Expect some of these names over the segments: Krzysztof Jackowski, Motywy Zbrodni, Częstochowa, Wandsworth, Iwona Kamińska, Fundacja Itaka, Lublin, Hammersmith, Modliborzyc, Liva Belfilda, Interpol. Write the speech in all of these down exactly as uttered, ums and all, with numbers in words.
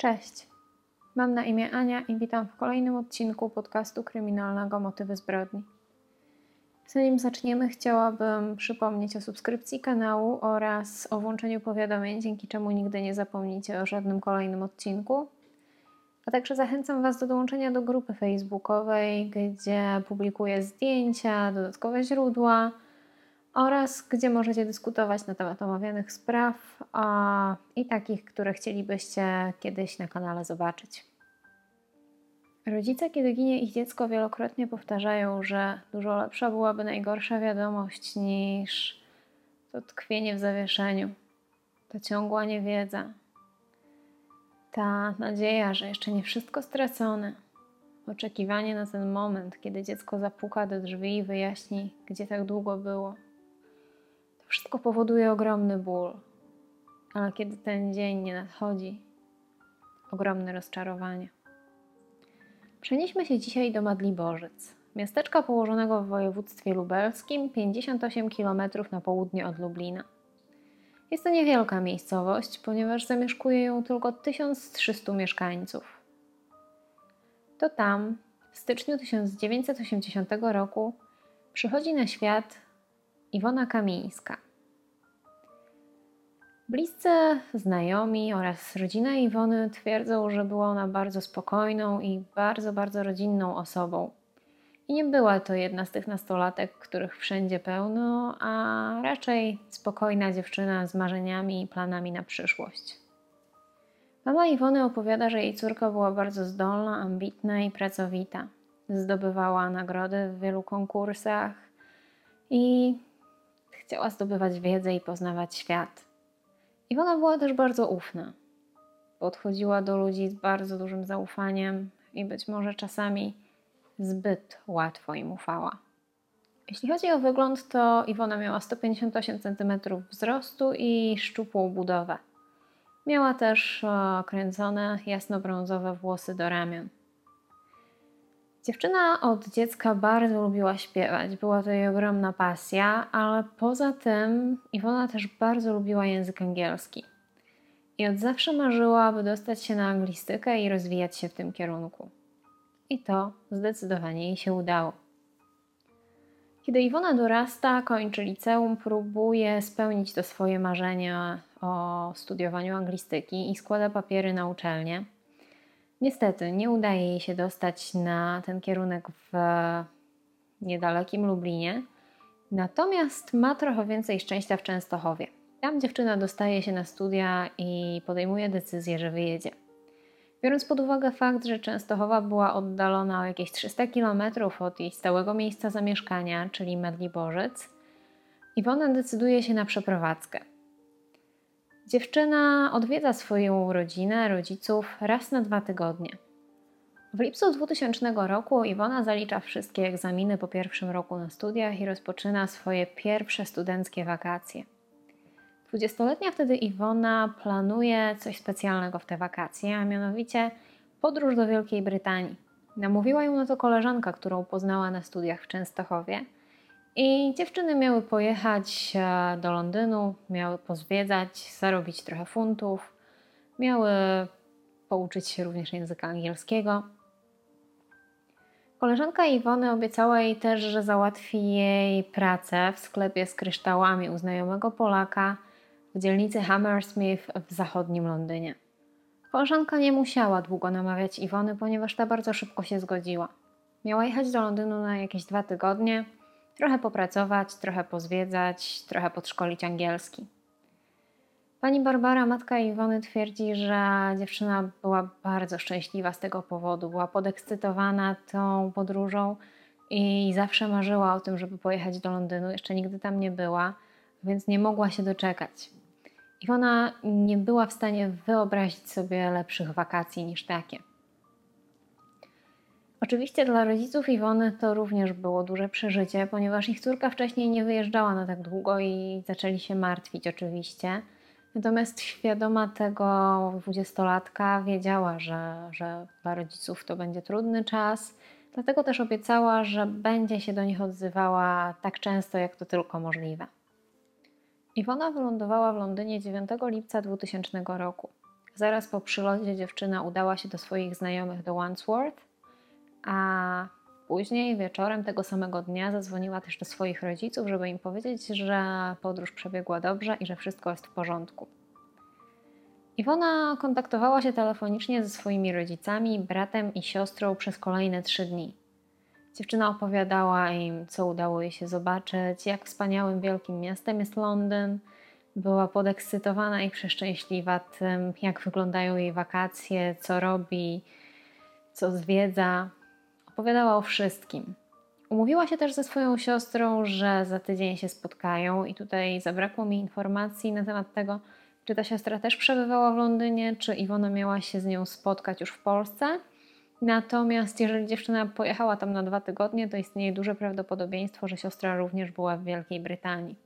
Cześć, mam na imię Ania i witam w kolejnym odcinku podcastu kryminalnego Motywy Zbrodni. Zanim zaczniemy, chciałabym przypomnieć o subskrypcji kanału oraz o włączeniu powiadomień, dzięki czemu nigdy nie zapomnicie o żadnym kolejnym odcinku. A także zachęcam Was do dołączenia do grupy facebookowej, gdzie publikuję zdjęcia, dodatkowe źródła oraz gdzie możecie dyskutować na temat omawianych spraw a, i takich, które chcielibyście kiedyś na kanale zobaczyć. Rodzice, kiedy ginie ich dziecko, wielokrotnie powtarzają, że dużo lepsza byłaby najgorsza wiadomość niż to tkwienie w zawieszeniu, ta ciągła niewiedza, ta nadzieja, że jeszcze nie wszystko stracone, oczekiwanie na ten moment, kiedy dziecko zapuka do drzwi i wyjaśni, gdzie tak długo było. To wszystko powoduje ogromny ból, ale kiedy ten dzień nie nadchodzi, ogromne rozczarowanie. Przenieśmy się dzisiaj do Modliborzyc, miasteczka położonego w województwie lubelskim, pięćdziesiąt osiem kilometrów na południe od Lublina. Jest to niewielka miejscowość, ponieważ zamieszkuje ją tylko tysiąc trzysta mieszkańców. To tam w styczniu tysiąc dziewięćset osiemdziesiątego roku przychodzi na świat Iwona Kamińska. Bliscy, znajomi oraz rodzina Iwony twierdzą, że była ona bardzo spokojną i bardzo, bardzo rodzinną osobą. I nie była to jedna z tych nastolatek, których wszędzie pełno, a raczej spokojna dziewczyna z marzeniami i planami na przyszłość. Mama Iwony opowiada, że jej córka była bardzo zdolna, ambitna i pracowita. Zdobywała nagrody w wielu konkursach i chciała zdobywać wiedzę i poznawać świat. Iwona była też bardzo ufna. Podchodziła do ludzi z bardzo dużym zaufaniem i być może czasami zbyt łatwo im ufała. Jeśli chodzi o wygląd, to Iwona miała sto pięćdziesiąt osiem centymetrów wzrostu i szczupłą budowę. Miała też kręcone, jasnobrązowe włosy do ramion. Dziewczyna od dziecka bardzo lubiła śpiewać, była to jej ogromna pasja, ale poza tym Iwona też bardzo lubiła język angielski. I od zawsze marzyła, aby dostać się na anglistykę i rozwijać się w tym kierunku. I to zdecydowanie jej się udało. Kiedy Iwona dorasta, kończy liceum, próbuje spełnić to swoje marzenie o studiowaniu anglistyki i składa papiery na uczelnię. Niestety nie udaje jej się dostać na ten kierunek w niedalekim Lublinie, natomiast ma trochę więcej szczęścia w Częstochowie. Tam dziewczyna dostaje się na studia i podejmuje decyzję, że wyjedzie. Biorąc pod uwagę fakt, że Częstochowa była oddalona o jakieś trzysta kilometrów od jej stałego miejsca zamieszkania, czyli Modliborzyc, Iwona decyduje się na przeprowadzkę. Dziewczyna odwiedza swoją rodzinę, rodziców raz na dwa tygodnie. W lipcu dwutysięcznego roku Iwona zalicza wszystkie egzaminy po pierwszym roku na studiach i rozpoczyna swoje pierwsze studenckie wakacje. Dwudziestoletnia wtedy Iwona planuje coś specjalnego w te wakacje, a mianowicie podróż do Wielkiej Brytanii. Namówiła ją na to koleżanka, którą poznała na studiach w Częstochowie. I dziewczyny miały pojechać do Londynu, miały pozwiedzać, zarobić trochę funtów, miały pouczyć się również języka angielskiego. Koleżanka Iwony obiecała jej też, że załatwi jej pracę w sklepie z kryształami u znajomego Polaka w dzielnicy Hammersmith w zachodnim Londynie. Koleżanka nie musiała długo namawiać Iwony, ponieważ ta bardzo szybko się zgodziła. Miała jechać do Londynu na jakieś dwa tygodnie, trochę popracować, trochę pozwiedzać, trochę podszkolić angielski. Pani Barbara, matka Iwony, twierdzi, że dziewczyna była bardzo szczęśliwa z tego powodu. Była podekscytowana tą podróżą i zawsze marzyła o tym, żeby pojechać do Londynu. Jeszcze nigdy tam nie była, więc nie mogła się doczekać. Iwona nie była w stanie wyobrazić sobie lepszych wakacji niż takie. Oczywiście dla rodziców Iwony to również było duże przeżycie, ponieważ ich córka wcześniej nie wyjeżdżała na tak długo i zaczęli się martwić oczywiście. Natomiast świadoma tego dwudziestolatka wiedziała, że, że dla rodziców to będzie trudny czas, dlatego też obiecała, że będzie się do nich odzywała tak często, jak to tylko możliwe. Iwona wylądowała w Londynie dziewiątego lipca dwutysięcznego roku. Zaraz po przylocie dziewczyna udała się do swoich znajomych do Wandsworth, a później wieczorem tego samego dnia zadzwoniła też do swoich rodziców, żeby im powiedzieć, że podróż przebiegła dobrze i że wszystko jest w porządku. Iwona kontaktowała się telefonicznie ze swoimi rodzicami, bratem i siostrą przez kolejne trzy dni. Dziewczyna opowiadała im, co udało jej się zobaczyć, jak wspaniałym wielkim miastem jest Londyn. Była podekscytowana i przeszczęśliwa tym, jak wyglądają jej wakacje, co robi, co zwiedza. Opowiadała o wszystkim. Umówiła się też ze swoją siostrą, że za tydzień się spotkają i tutaj zabrakło mi informacji na temat tego, czy ta siostra też przebywała w Londynie, czy Iwona miała się z nią spotkać już w Polsce. Natomiast jeżeli dziewczyna pojechała tam na dwa tygodnie, to istnieje duże prawdopodobieństwo, że siostra również była w Wielkiej Brytanii.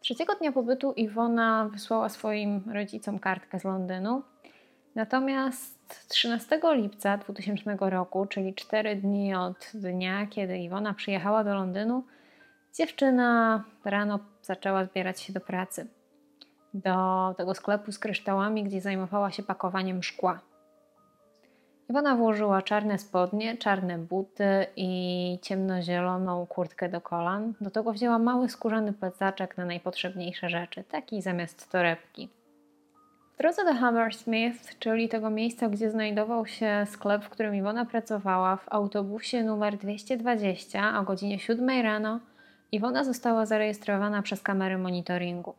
Trzeciego dnia pobytu Iwona wysłała swoim rodzicom kartkę z Londynu. Natomiast trzynastego lipca dwutysięcznego roku, czyli cztery dni od dnia, kiedy Iwona przyjechała do Londynu, dziewczyna rano zaczęła zbierać się do pracy. Do tego sklepu z kryształami, gdzie zajmowała się pakowaniem szkła. Iwona włożyła czarne spodnie, czarne buty i ciemnozieloną kurtkę do kolan. Do tego wzięła mały skórzany plecaczek na najpotrzebniejsze rzeczy, taki zamiast torebki. W drodze do Hammersmith, czyli tego miejsca, gdzie znajdował się sklep, w którym Iwona pracowała, w autobusie numer dwieście dwadzieścia o godzinie siódmej rano, Iwona została zarejestrowana przez kamery monitoringu.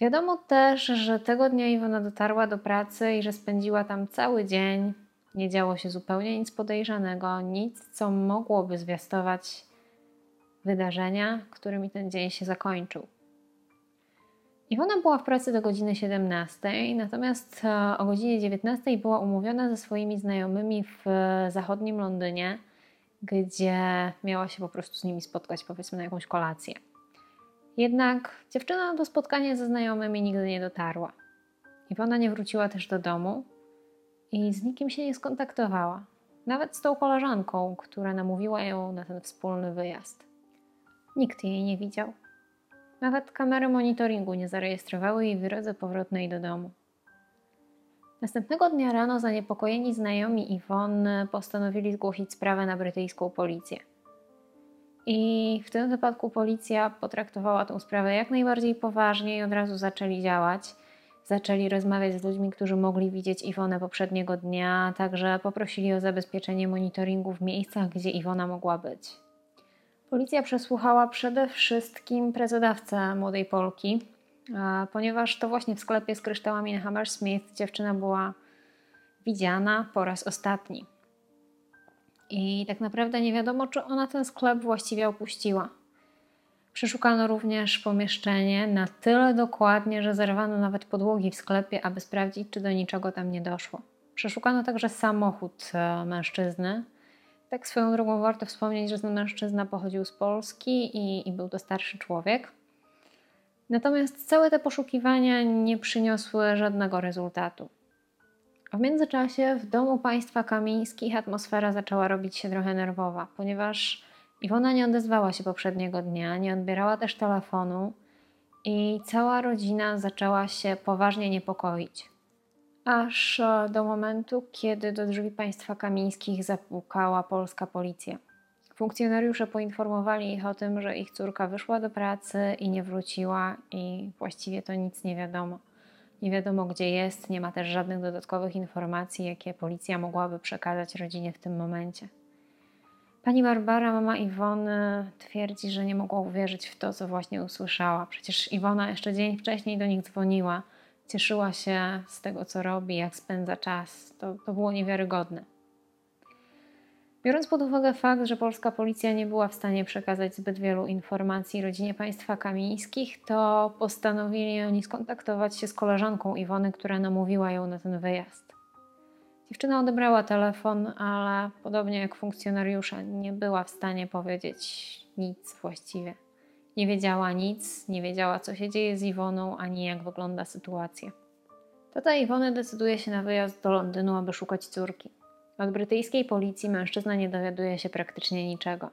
Wiadomo też, że tego dnia Iwona dotarła do pracy i że spędziła tam cały dzień. Nie działo się zupełnie nic podejrzanego, nic, co mogłoby zwiastować wydarzenia, którymi ten dzień się zakończył. Iwona była w pracy do godziny siedemnastej, natomiast o godzinie dziewiętnastej była umówiona ze swoimi znajomymi w zachodnim Londynie, gdzie miała się po prostu z nimi spotkać, powiedzmy, na jakąś kolację. Jednak dziewczyna do spotkania ze znajomymi nigdy nie dotarła. Iwona nie wróciła też do domu i z nikim się nie skontaktowała. Nawet z tą koleżanką, która namówiła ją na ten wspólny wyjazd. Nikt jej nie widział. Nawet kamery monitoringu nie zarejestrowały jej w drodze powrotnej do domu. Następnego dnia rano zaniepokojeni znajomi Iwony postanowili zgłosić sprawę na brytyjską policję. I w tym wypadku policja potraktowała tę sprawę jak najbardziej poważnie i od razu zaczęli działać. Zaczęli rozmawiać z ludźmi, którzy mogli widzieć Iwonę poprzedniego dnia, także poprosili o zabezpieczenie monitoringu w miejscach, gdzie Iwona mogła być. Policja przesłuchała przede wszystkim pracodawcę młodej Polki, ponieważ to właśnie w sklepie z kryształami na Hammersmith dziewczyna była widziana po raz ostatni. I tak naprawdę nie wiadomo, czy ona ten sklep właściwie opuściła. Przeszukano również pomieszczenie na tyle dokładnie, że zerwano nawet podłogi w sklepie, aby sprawdzić, czy do niczego tam nie doszło. Przeszukano także samochód mężczyzny. Tak swoją drogą warto wspomnieć, że ten mężczyzna pochodził z Polski i, i był to starszy człowiek. Natomiast całe te poszukiwania nie przyniosły żadnego rezultatu. W międzyczasie w domu państwa Kamińskich atmosfera zaczęła robić się trochę nerwowa, ponieważ Iwona nie odezwała się poprzedniego dnia, nie odbierała też telefonu i cała rodzina zaczęła się poważnie niepokoić. Aż do momentu, kiedy do drzwi państwa Kamińskich zapukała polska policja. Funkcjonariusze poinformowali ich o tym, że ich córka wyszła do pracy i nie wróciła i właściwie to nic nie wiadomo. Nie wiadomo, gdzie jest, nie ma też żadnych dodatkowych informacji, jakie policja mogłaby przekazać rodzinie w tym momencie. Pani Barbara, mama Iwony, twierdzi, że nie mogła uwierzyć w to, co właśnie usłyszała. Przecież Iwona jeszcze dzień wcześniej do nich dzwoniła, cieszyła się z tego, co robi, jak spędza czas. To, to było niewiarygodne. Biorąc pod uwagę fakt, że polska policja nie była w stanie przekazać zbyt wielu informacji rodzinie państwa Kamińskich, to postanowili oni skontaktować się z koleżanką Iwony, która namówiła ją na ten wyjazd. Dziewczyna odebrała telefon, ale podobnie jak funkcjonariusze, nie była w stanie powiedzieć nic właściwie. Nie wiedziała nic, nie wiedziała, co się dzieje z Iwoną, ani jak wygląda sytuacja. Tata Iwony decyduje się na wyjazd do Londynu, aby szukać córki. Od brytyjskiej policji mężczyzna nie dowiaduje się praktycznie niczego.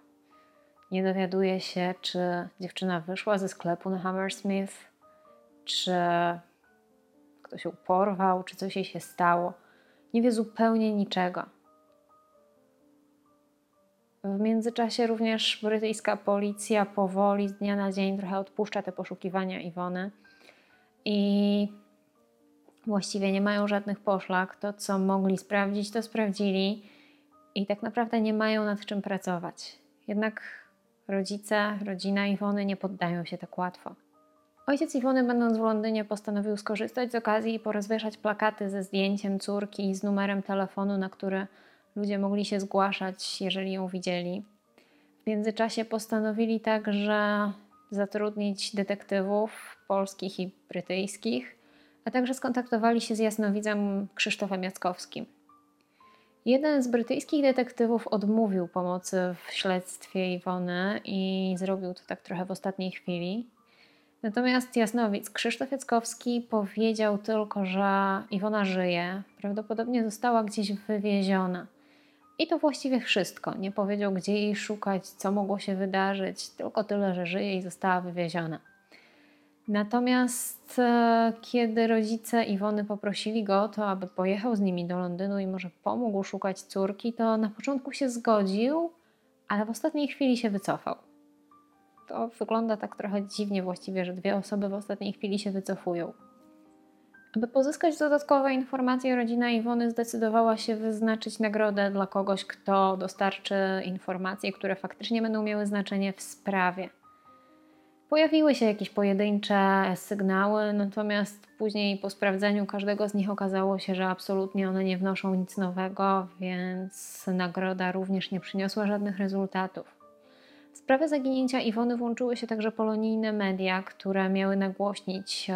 Nie dowiaduje się, czy dziewczyna wyszła ze sklepu na Hammersmith, czy ktoś ją porwał, czy coś jej się stało. Nie wie zupełnie niczego. W międzyczasie również brytyjska policja powoli z dnia na dzień trochę odpuszcza te poszukiwania Iwony i właściwie nie mają żadnych poszlak. To, co mogli sprawdzić, to sprawdzili i tak naprawdę nie mają nad czym pracować. Jednak rodzice, rodzina Iwony nie poddają się tak łatwo. Ojciec Iwony, będąc w Londynie, postanowił skorzystać z okazji i porozwieszać plakaty ze zdjęciem córki i z numerem telefonu, na który ludzie mogli się zgłaszać, jeżeli ją widzieli. W międzyczasie postanowili także zatrudnić detektywów polskich i brytyjskich, a także skontaktowali się z jasnowidzem Krzysztofem Jackowskim. Jeden z brytyjskich detektywów odmówił pomocy w śledztwie Iwony i zrobił to tak trochę w ostatniej chwili. Natomiast jasnowidz Krzysztof Jackowski powiedział tylko, że Iwona żyje, prawdopodobnie została gdzieś wywieziona. I to właściwie wszystko. Nie powiedział, gdzie jej szukać, co mogło się wydarzyć, tylko tyle, że żyje i została wywieziona. Natomiast e, kiedy rodzice Iwony poprosili go o to, aby pojechał z nimi do Londynu i może pomógł szukać córki, to na początku się zgodził, ale w ostatniej chwili się wycofał. To wygląda tak trochę dziwnie właściwie, że dwie osoby w ostatniej chwili się wycofują. Aby pozyskać dodatkowe informacje, rodzina Iwony zdecydowała się wyznaczyć nagrodę dla kogoś, kto dostarczy informacje, które faktycznie będą miały znaczenie w sprawie. Pojawiły się jakieś pojedyncze sygnały, natomiast później po sprawdzeniu każdego z nich okazało się, że absolutnie one nie wnoszą nic nowego, więc nagroda również nie przyniosła żadnych rezultatów. W sprawę zaginięcia Iwony włączyły się także polonijne media, które miały nagłośnić e,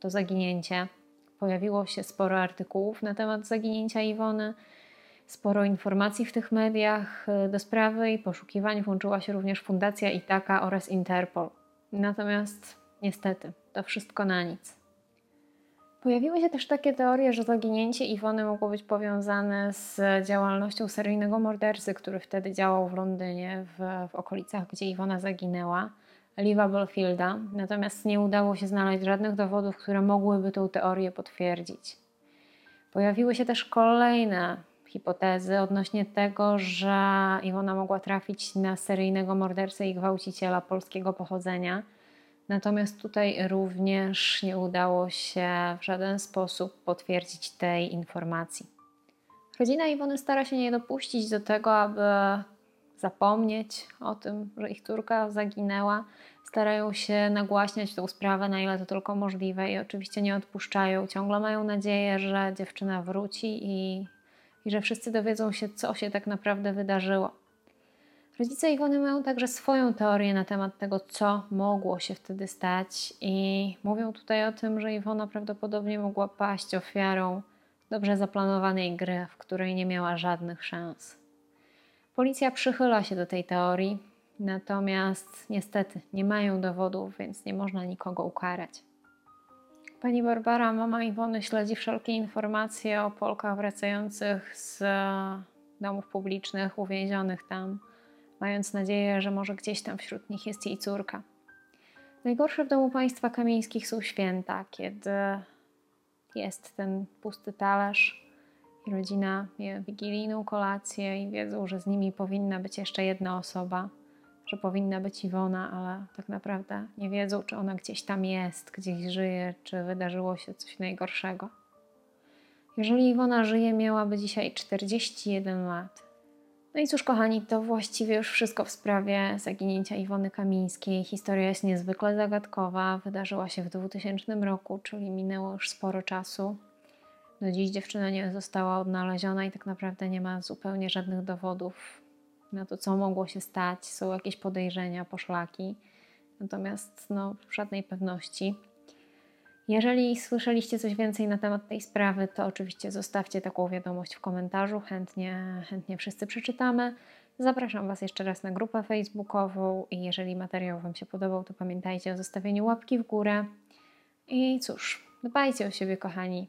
to zaginięcie. Pojawiło się sporo artykułów na temat zaginięcia Iwony, sporo informacji w tych mediach. Do sprawy i poszukiwań włączyła się również Fundacja Itaka oraz Interpol. Natomiast niestety to wszystko na nic. Pojawiły się też takie teorie, że zaginięcie Iwony mogło być powiązane z działalnością seryjnego mordercy, który wtedy działał w Londynie, w, w okolicach, gdzie Iwona zaginęła, Liva Belfilda. Natomiast nie udało się znaleźć żadnych dowodów, które mogłyby tę teorię potwierdzić. Pojawiły się też kolejne hipotezy odnośnie tego, że Iwona mogła trafić na seryjnego mordercę i gwałciciela polskiego pochodzenia. Natomiast tutaj również nie udało się w żaden sposób potwierdzić tej informacji. Rodzina Iwony stara się nie dopuścić do tego, aby zapomnieć o tym, że ich córka zaginęła. Starają się nagłaśniać tę sprawę na ile to tylko możliwe i oczywiście nie odpuszczają. Ciągle mają nadzieję, że dziewczyna wróci i, i że wszyscy dowiedzą się, co się tak naprawdę wydarzyło. Rodzice Iwony mają także swoją teorię na temat tego, co mogło się wtedy stać i mówią tutaj o tym, że Iwona prawdopodobnie mogła paść ofiarą dobrze zaplanowanej gry, w której nie miała żadnych szans. Policja przychyla się do tej teorii, natomiast niestety nie mają dowodów, więc nie można nikogo ukarać. Pani Barbara, mama Iwony, śledzi wszelkie informacje o Polkach wracających z domów publicznych, uwięzionych tam, mając nadzieję, że może gdzieś tam wśród nich jest jej córka. Najgorsze w domu państwa Kamińskich są święta, kiedy jest ten pusty talerz i rodzina je wigilijną kolację i wiedzą, że z nimi powinna być jeszcze jedna osoba, że powinna być Iwona, ale tak naprawdę nie wiedzą, czy ona gdzieś tam jest, gdzieś żyje, czy wydarzyło się coś najgorszego. Jeżeli Iwona żyje, miałaby dzisiaj czterdzieści jeden lat. No i cóż, kochani, to właściwie już wszystko w sprawie zaginięcia Iwony Kamińskiej. Historia jest niezwykle zagadkowa. Wydarzyła się w dwutysięcznym roku, czyli minęło już sporo czasu. Do dziś dziewczyna nie została odnaleziona i tak naprawdę nie ma zupełnie żadnych dowodów na to, co mogło się stać. Są jakieś podejrzenia, poszlaki, natomiast no, żadnej pewności. Jeżeli słyszeliście coś więcej na temat tej sprawy, to oczywiście zostawcie taką wiadomość w komentarzu, chętnie, chętnie wszyscy przeczytamy. Zapraszam Was jeszcze raz na grupę facebookową i jeżeli materiał Wam się podobał, to pamiętajcie o zostawieniu łapki w górę. I cóż, dbajcie o siebie, kochani.